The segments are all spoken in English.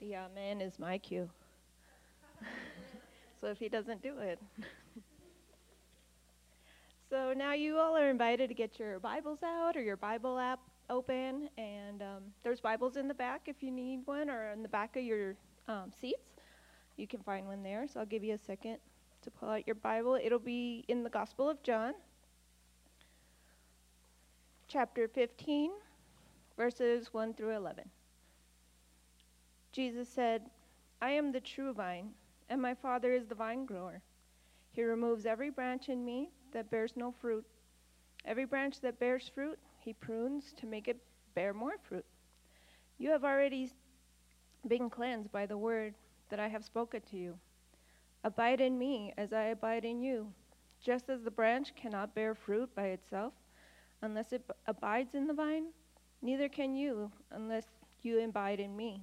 The amen is my cue. So if he doesn't do it. So now you all are invited to get your Bibles out or your Bible app open. And there's Bibles in the back if you need one, or in the back of your seats. You can find one there. So I'll give you a second to pull out your Bible. It'll be in the Gospel of John, chapter 15, verses 1 through 11. Jesus said, "I am the true vine, and my Father is the vine grower. He removes every branch in me that bears no fruit. Every branch that bears fruit, he prunes to make it bear more fruit. You have already been cleansed by the word that I have spoken to you. Abide in me as I abide in you. Just as the branch cannot bear fruit by itself unless it abides in the vine, neither can you unless you abide in me.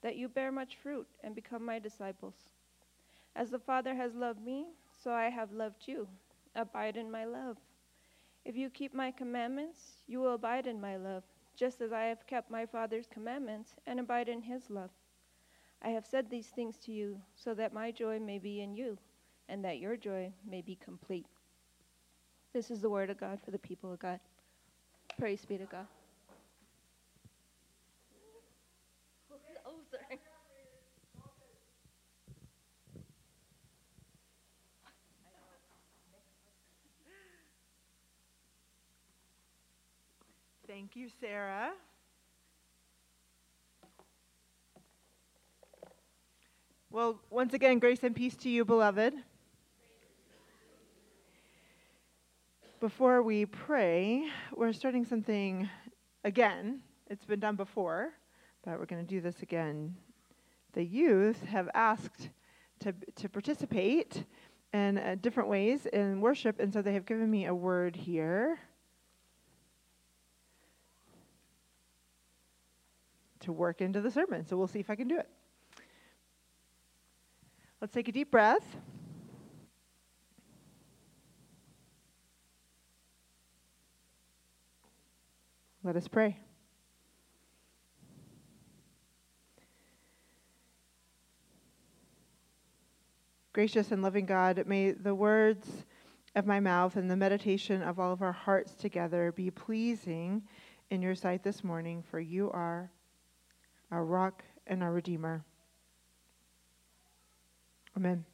that you bear much fruit and become my disciples. As the Father has loved me, so I have loved you. Abide in my love. If you keep my commandments, you will abide in my love, just as I have kept my Father's commandments and abide in his love. I have said these things to you, so that my joy may be in you, and that your joy may be complete." This is the word of God for the people of God. Praise be to God. Thank you, Sarah. Well, once again, grace and peace to you, beloved. Before we pray, we're starting something again. It's been done before, but we're going to do this again. The youth have asked to participate in different ways in worship, and so they have given me a word here. To work into the sermon, so we'll see if I can do it. Let's take a deep breath. Let us pray. Gracious and loving God, may the words of my mouth and the meditation of all of our hearts together be pleasing in your sight this morning, for you are our rock and our redeemer. Amen.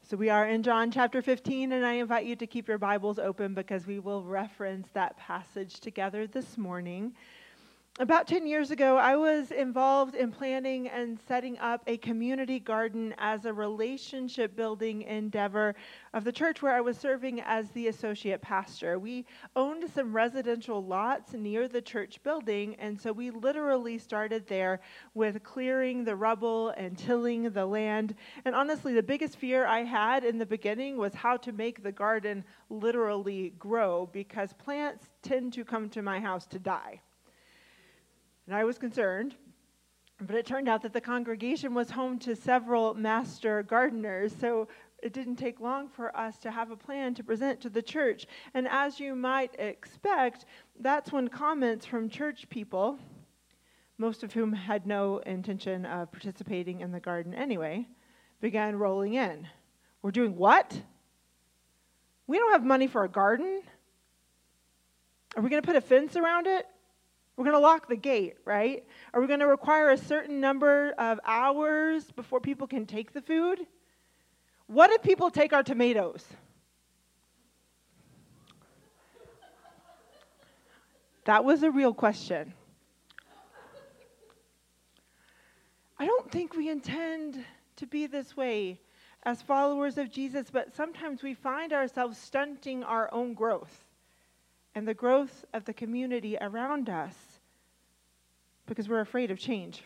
So we are in John chapter 15, and I invite you to keep your Bibles open because we will reference that passage together this morning. About 10 years ago, I was involved in planning and setting up a community garden as a relationship building endeavor of the church where I was serving as the associate pastor. We owned some residential lots near the church building, and so we literally started there with clearing the rubble and tilling the land. And honestly, the biggest fear I had in the beginning was how to make the garden literally grow, because plants tend to come to my house to die. And I was concerned, but it turned out that the congregation was home to several master gardeners, so it didn't take long for us to have a plan to present to the church. And as you might expect, that's when comments from church people, most of whom had no intention of participating in the garden anyway, began rolling in. "We're doing what? We don't have money for a garden? Are we going to put a fence around it? We're going to lock the gate, right? Are we going to require a certain number of hours before people can take the food? What if people take our tomatoes?" That was a real question. I don't think we intend to be this way as followers of Jesus, but sometimes we find ourselves stunting our own growth and the growth of the community around us because we're afraid of change.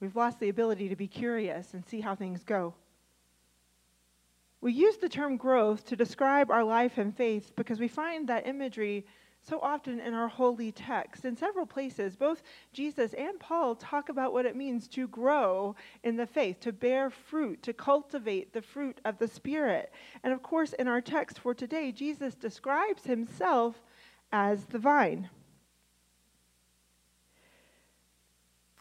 We've lost the ability to be curious and see how things go. We use the term growth to describe our life and faith because we find that imagery so often in our holy text. In several places, both Jesus and Paul talk about what it means to grow in the faith, to bear fruit, to cultivate the fruit of the Spirit. And of course, in our text for today, Jesus describes himself as the vine.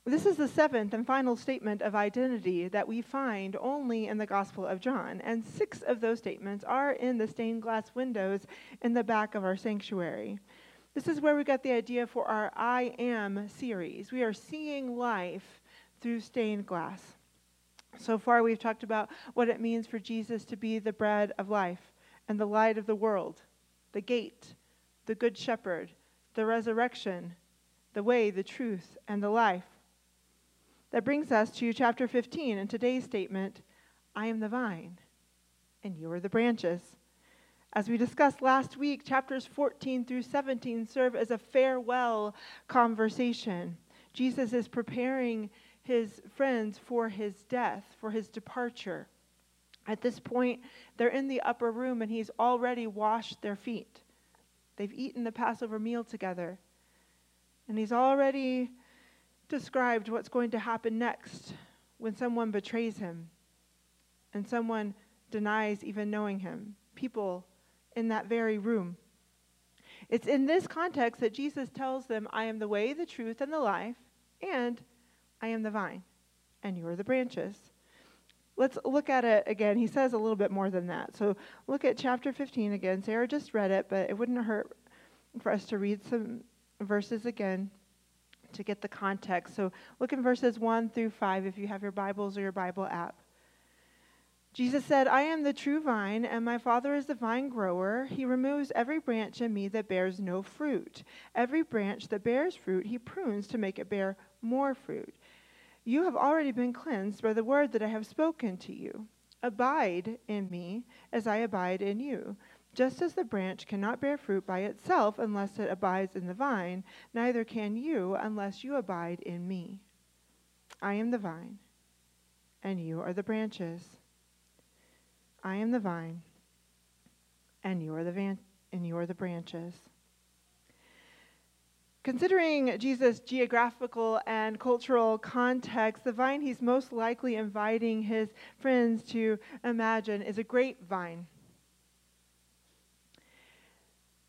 This is the seventh and final statement of identity that we find only in the Gospel of John, and 6 of those statements are in the stained glass windows in the back of our sanctuary. This is where we got the idea for our I Am series. We are seeing life through stained glass. So far, we've talked about what it means for Jesus to be the bread of life and the light of the world, the gate, the good shepherd, the resurrection, the way, the truth, and the life. That brings us to chapter 15 and today's statement, I am the vine, and you are the branches. As we discussed last week, chapters 14 through 17 serve as a farewell conversation. Jesus is preparing his friends for his death, for his departure. At this point, they're in the upper room, and he's already washed their feet. They've eaten the Passover meal together, and he's already described what's going to happen next when someone betrays him and someone denies even knowing him. People in that very room. It's in this context that Jesus tells them, I am the way, the truth, and the life, and I am the vine, and you are the branches. Let's look at it again. He says a little bit more than that. So look at chapter 15 again. Sarah just read it, but it wouldn't hurt for us to read some verses again to get the context. So look in verses 1 through 5 if you have your Bibles or your Bible app. Jesus said, I am the true vine, and my Father is the vine grower. He removes every branch in me that bears no fruit. Every branch that bears fruit, he prunes to make it bear more fruit. You have already been cleansed by the word that I have spoken to you. Abide in me as I abide in you. Just as the branch cannot bear fruit by itself unless it abides in the vine, neither can you unless you abide in me. I am the vine, and you are the branches. I am the vine, and you are the branches. Considering Jesus' geographical and cultural context, the vine he's most likely inviting his friends to imagine is a grapevine.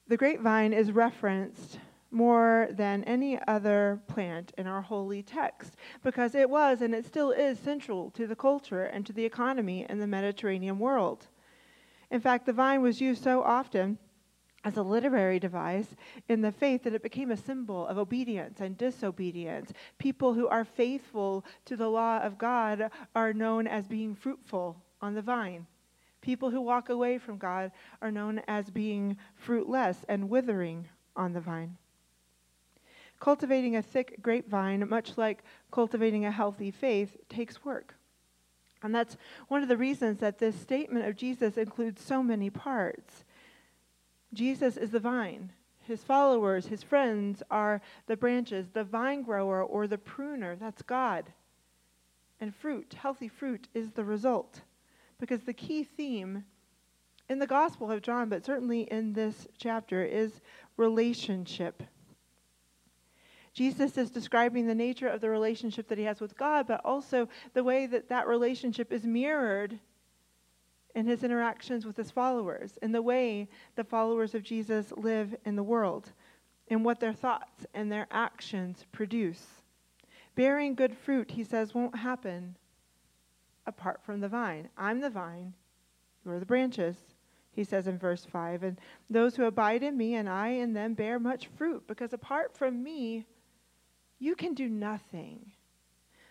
The grapevine is referenced more than any other plant in our holy text because it was and it still is central to the culture and to the economy in the Mediterranean world. In fact, the vine was used so often as a literary device in the faith that it became a symbol of obedience and disobedience. People who are faithful to the law of God are known as being fruitful on the vine. People who walk away from God are known as being fruitless and withering on the vine. Cultivating a thick grapevine, much like cultivating a healthy faith, takes work. And that's one of the reasons that this statement of Jesus includes so many parts. Jesus is the vine. His followers, his friends are the branches, the vine grower or the pruner. That's God. And fruit, healthy fruit, is the result. Because the key theme in the Gospel of John, but certainly in this chapter, is relationship. Jesus is describing the nature of the relationship that he has with God, but also the way that that relationship is mirrored in his interactions with his followers, in the way the followers of Jesus live in the world, in what their thoughts and their actions produce. Bearing good fruit, he says, won't happen apart from the vine. I'm the vine, you are the branches, he says in verse 5. And those who abide in me and I in them bear much fruit, because apart from me, you can do nothing.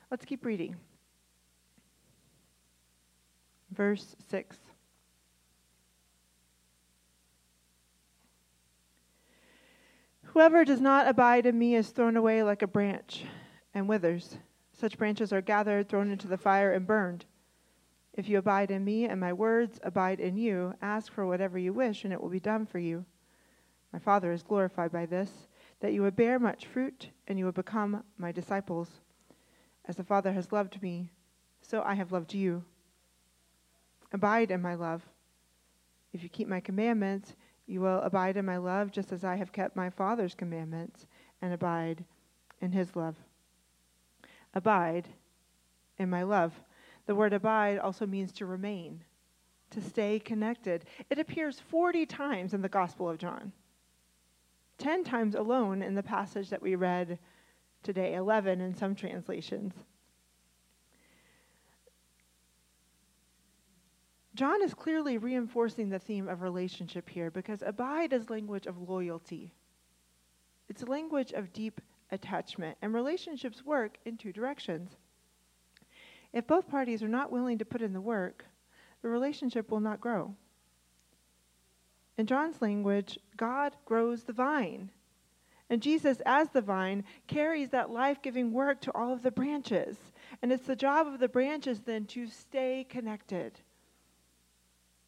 Let's keep reading. Verse 6. Whoever does not abide in me is thrown away like a branch and withers. Such branches are gathered, thrown into the fire, and burned. If you abide in me and my words abide in you, ask for whatever you wish, and it will be done for you. My Father is glorified by this, that you would bear much fruit, and you will become my disciples. As the Father has loved me, so I have loved you. Abide in my love. If you keep my commandments, you will abide in my love, just as I have kept my Father's commandments and abide in his love. Abide in my love. The word abide also means to remain, to stay connected. It appears 40 times in the Gospel of John, 10 times alone in the passage that we read today, 11 in some translations. John is clearly reinforcing the theme of relationship here, because abide is language of loyalty. It's a language of deep attachment, and relationships work in two directions. If both parties are not willing to put in the work, the relationship will not grow. In John's language, God grows the vine, and Jesus, as the vine, carries that life-giving work to all of the branches, and it's the job of the branches then to stay connected.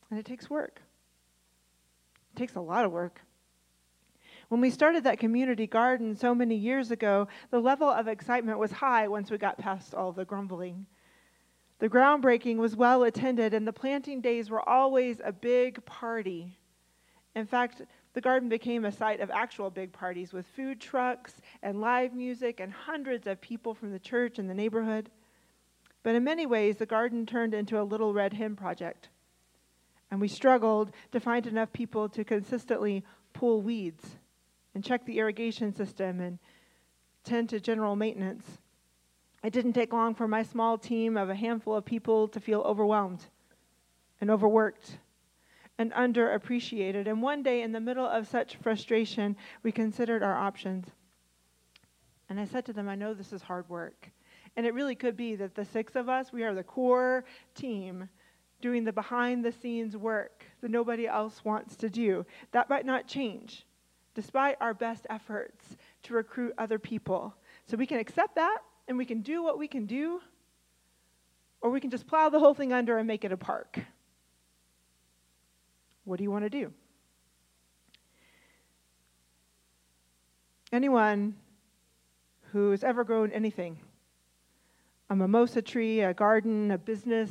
And it takes work. It takes a lot of work. When we started that community garden so many years ago, the level of excitement was high once we got past all the grumbling. The groundbreaking was well attended, and the planting days were always a big party. In fact, the garden became a site of actual big parties with food trucks and live music and hundreds of people from the church and the neighborhood. But in many ways, the garden turned into a little red hen project. And we struggled to find enough people to consistently pull weeds and check the irrigation system and tend to general maintenance. It didn't take long for my small team of a handful of people to feel overwhelmed and overworked and underappreciated. And one day, in the middle of such frustration, we considered our options. And I said to them, I know this is hard work. And it really could be that the six of us, we are the core team doing the behind-the-scenes work that nobody else wants to do. That might not change, despite our best efforts to recruit other people. So we can accept that, and we can do what we can do, or we can just plow the whole thing under and make it a park. What do you want to do? Anyone who has ever grown anything, a mimosa tree, a garden, a business,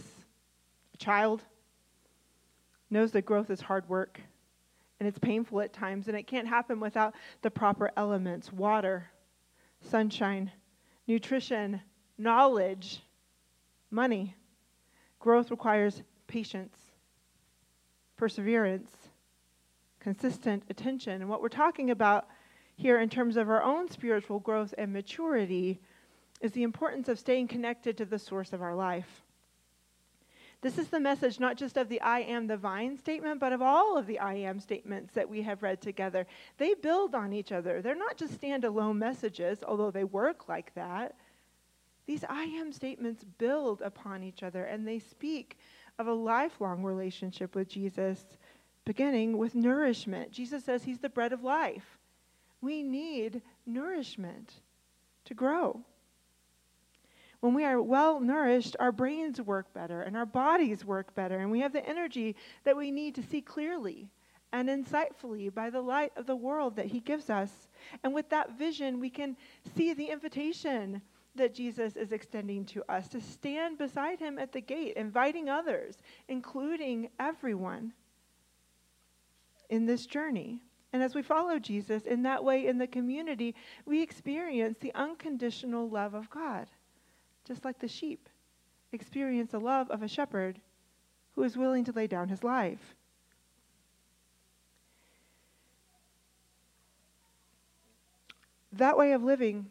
child, knows that growth is hard work, and it's painful at times, and it can't happen without the proper elements: water, sunshine, nutrition, knowledge, money. Growth requires patience, perseverance, consistent attention. And what we're talking about here in terms of our own spiritual growth and maturity is the importance of staying connected to the source of our life. This is the message not just of the I am the vine statement, but of all of the I am statements that we have read together. They build on each other. They're not just standalone messages, although they work like that. These I am statements build upon each other, and they speak of a lifelong relationship with Jesus, beginning with nourishment. Jesus says he's the bread of life. We need nourishment to grow. When we are well nourished, our brains work better and our bodies work better, and we have the energy that we need to see clearly and insightfully by the light of the world that he gives us. And with that vision, we can see the invitation that Jesus is extending to us to stand beside him at the gate, inviting others, including everyone, in this journey. And as we follow Jesus in that way in the community, we experience the unconditional love of God. Just like the sheep experience the love of a shepherd who is willing to lay down his life. That way of living,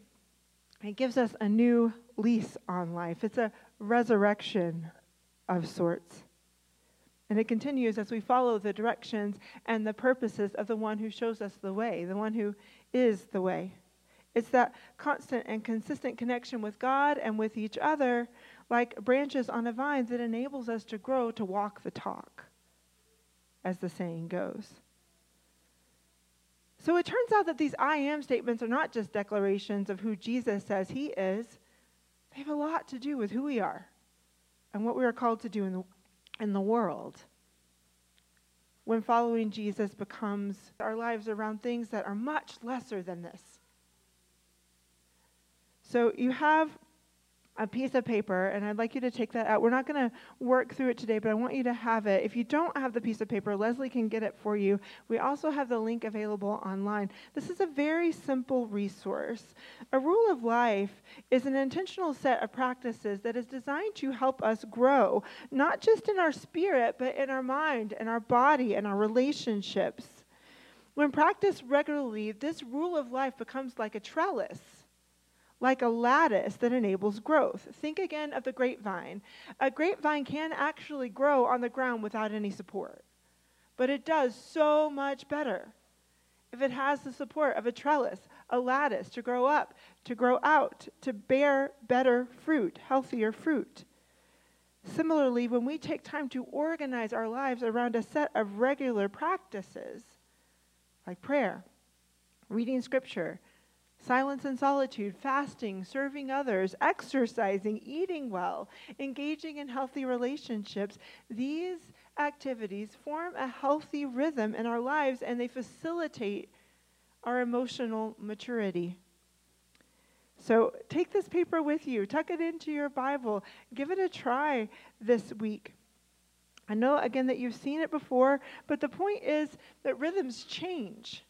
it gives us a new lease on life. It's a resurrection of sorts. And it continues as we follow the directions and the purposes of the one who shows us the way, the one who is the way. It's that constant and consistent connection with God and with each other, like branches on a vine, that enables us to grow, to walk the talk, as the saying goes. So it turns out that these I am statements are not just declarations of who Jesus says he is. They have a lot to do with who we are and what we are called to do in the world. When following Jesus becomes our lives around things that are much lesser than this. So you have a piece of paper, and I'd like you to take that out. We're not going to work through it today, but I want you to have it. If you don't have the piece of paper, Leslie can get it for you. We also have the link available online. This is a very simple resource. A Rule of Life is an intentional set of practices that is designed to help us grow, not just in our spirit, but in our mind, and our body, and our relationships. When practiced regularly, this Rule of Life becomes like a trellis, like a lattice that enables growth. Think again of the grapevine. A grapevine can actually grow on the ground without any support, but it does so much better if it has the support of a trellis, a lattice to grow up, to grow out, to bear better fruit, healthier fruit. Similarly, when we take time to organize our lives around a set of regular practices, like prayer, reading scripture, silence and solitude, fasting, serving others, exercising, eating well, engaging in healthy relationships. These activities form a healthy rhythm in our lives, and they facilitate our emotional maturity. So take this paper with you. Tuck it into your Bible. Give it a try this week. I know, again, that you've seen it before, but the point is that rhythms change.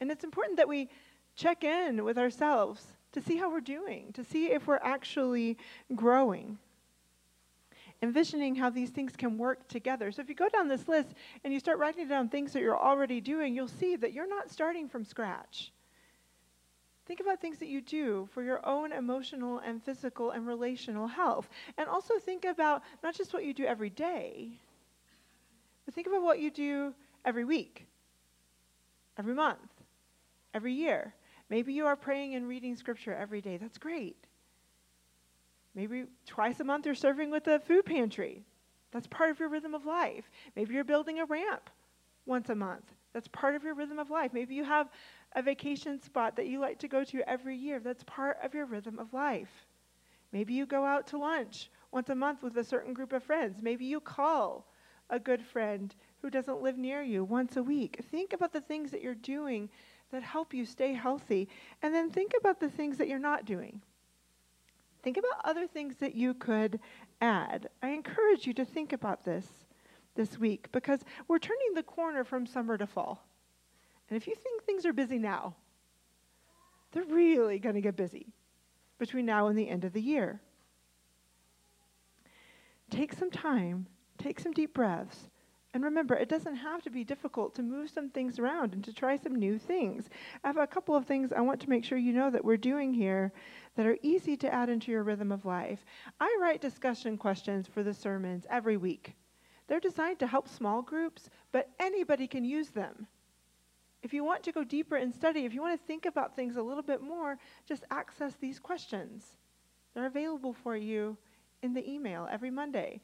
And it's important that we check in with ourselves to see how we're doing, to see if we're actually growing. Envisioning how these things can work together. So if you go down this list and you start writing down things that you're already doing, you'll see that you're not starting from scratch. Think about things that you do for your own emotional and physical and relational health. And also think about not just what you do every day, but think about what you do every week, every month, every year. Maybe you are praying and reading scripture every day. That's great. Maybe twice a month you're serving with the food pantry. That's part of your rhythm of life. Maybe you're building a ramp once a month. That's part of your rhythm of life. Maybe you have a vacation spot that you like to go to every year. That's part of your rhythm of life. Maybe you go out to lunch once a month with a certain group of friends. Maybe you call a good friend who doesn't live near you once a week. Think about the things that you're doing that help you stay healthy. And then think about the things that you're not doing. Think about other things that you could add. I encourage you to think about this week, because we're turning the corner from summer to fall. And if you think things are busy now, they're really going to get busy between now and the end of the year. Take some time, take some deep breaths, and remember, it doesn't have to be difficult to move some things around and to try some new things. I have a couple of things I want to make sure you know that we're doing here that are easy to add into your rhythm of life. I write discussion questions for the sermons every week. They're designed to help small groups, but anybody can use them. If you want to go deeper and study, if you want to think about things a little bit more, just access these questions. They're available for you in the email every Monday.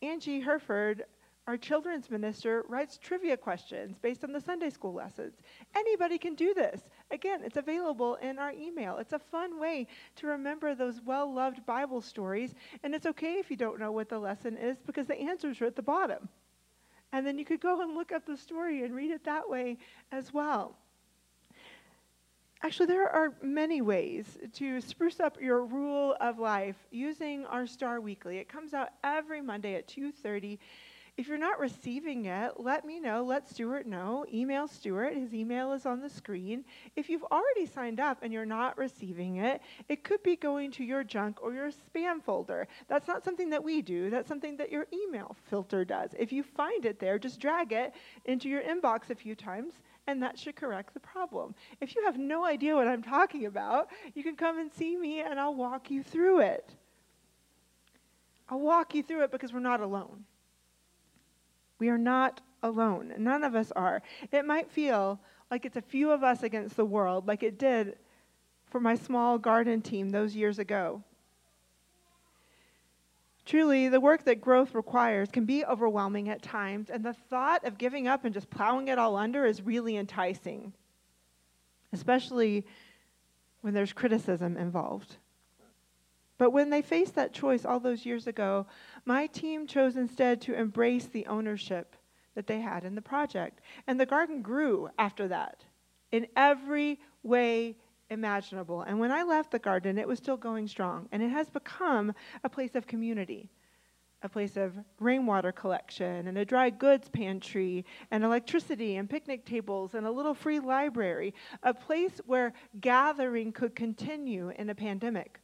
Angie Herford, our children's minister, writes trivia questions based on the Sunday school lessons. Anybody can do this. Again, it's available in our email. It's a fun way to remember those well-loved Bible stories, and it's okay if you don't know what the lesson is, because the answers are at the bottom. And then you could go and look up the story and read it that way as well. Actually, there are many ways to spruce up your rule of life using our Star Weekly. It comes out every Monday at 2:30. If you're not receiving it, let me know. Let Stuart know. Email Stuart. His email is on the screen. If you've already signed up and you're not receiving it, it could be going to your junk or your spam folder. That's not something that we do. That's something that your email filter does. If you find it there, just drag it into your inbox a few times, and that should correct the problem. If you have no idea what I'm talking about, you can come and see me, and I'll walk you through it. I'll walk you through it, because we're not alone. We are not alone. None of us are. It might feel like it's a few of us against the world, like it did for my small garden team those years ago. Truly, the work that growth requires can be overwhelming at times, and the thought of giving up and just plowing it all under is really enticing, especially when there's criticism involved. But when they faced that choice all those years ago, my team chose instead to embrace the ownership that they had in the project. And the garden grew after that in every way imaginable. And when I left the garden, it was still going strong. And it has become a place of community, a place of rainwater collection and a dry goods pantry and electricity and picnic tables and a little free library, a place where gathering could continue in a pandemic.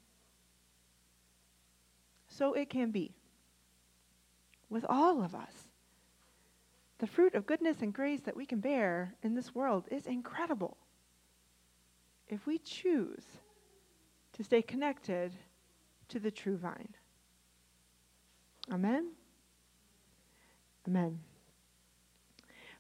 So it can be with all of us. The fruit of goodness and grace that we can bear in this world is incredible if we choose to stay connected to the true vine. Amen? Amen.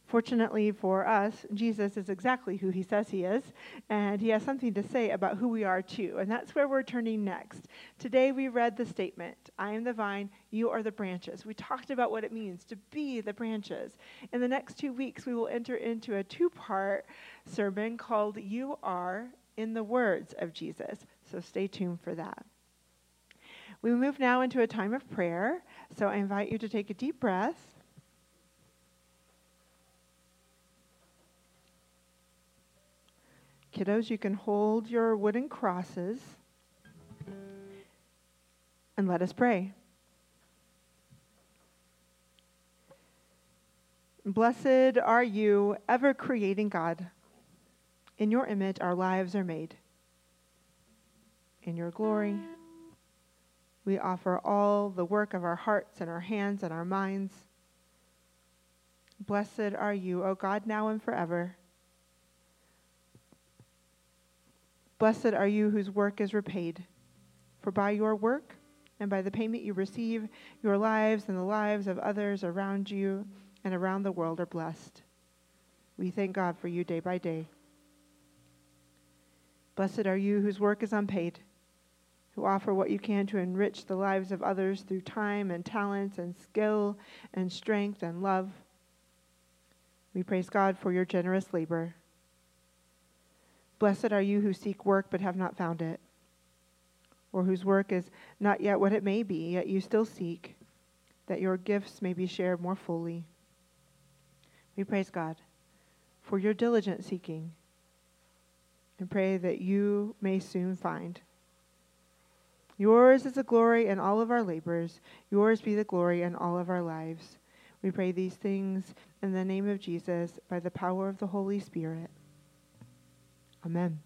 Fortunately for us, Jesus is exactly who he says he is, and he has something to say about who we are too, and that's where we're turning next. Today we read the statement, I am the vine, you are the branches. We talked about what it means to be the branches. In the next 2 weeks, we will enter into a two-part sermon called You Are in the Words of Jesus, so stay tuned for that. We move now into a time of prayer, so I invite you to take a deep breath. Kiddos, you can hold your wooden crosses and let us pray. Blessed are you, ever creating God. In your image, our lives are made. In your glory, we offer all the work of our hearts and our hands and our minds. Blessed are you, O God, now and forever. Blessed are you whose work is repaid, for by your work and by the payment you receive, your lives and the lives of others around you and around the world are blessed. We thank God for you day by day. Blessed are you whose work is unpaid, who offer what you can to enrich the lives of others through time and talents and skill and strength and love. We praise God for your generous labor. Blessed are you who seek work but have not found it, or whose work is not yet what it may be, yet you still seek, that your gifts may be shared more fully. We praise God for your diligent seeking and pray that you may soon find. Yours is the glory in all of our labors. Yours be the glory in all of our lives. We pray these things in the name of Jesus by the power of the Holy Spirit. Amen.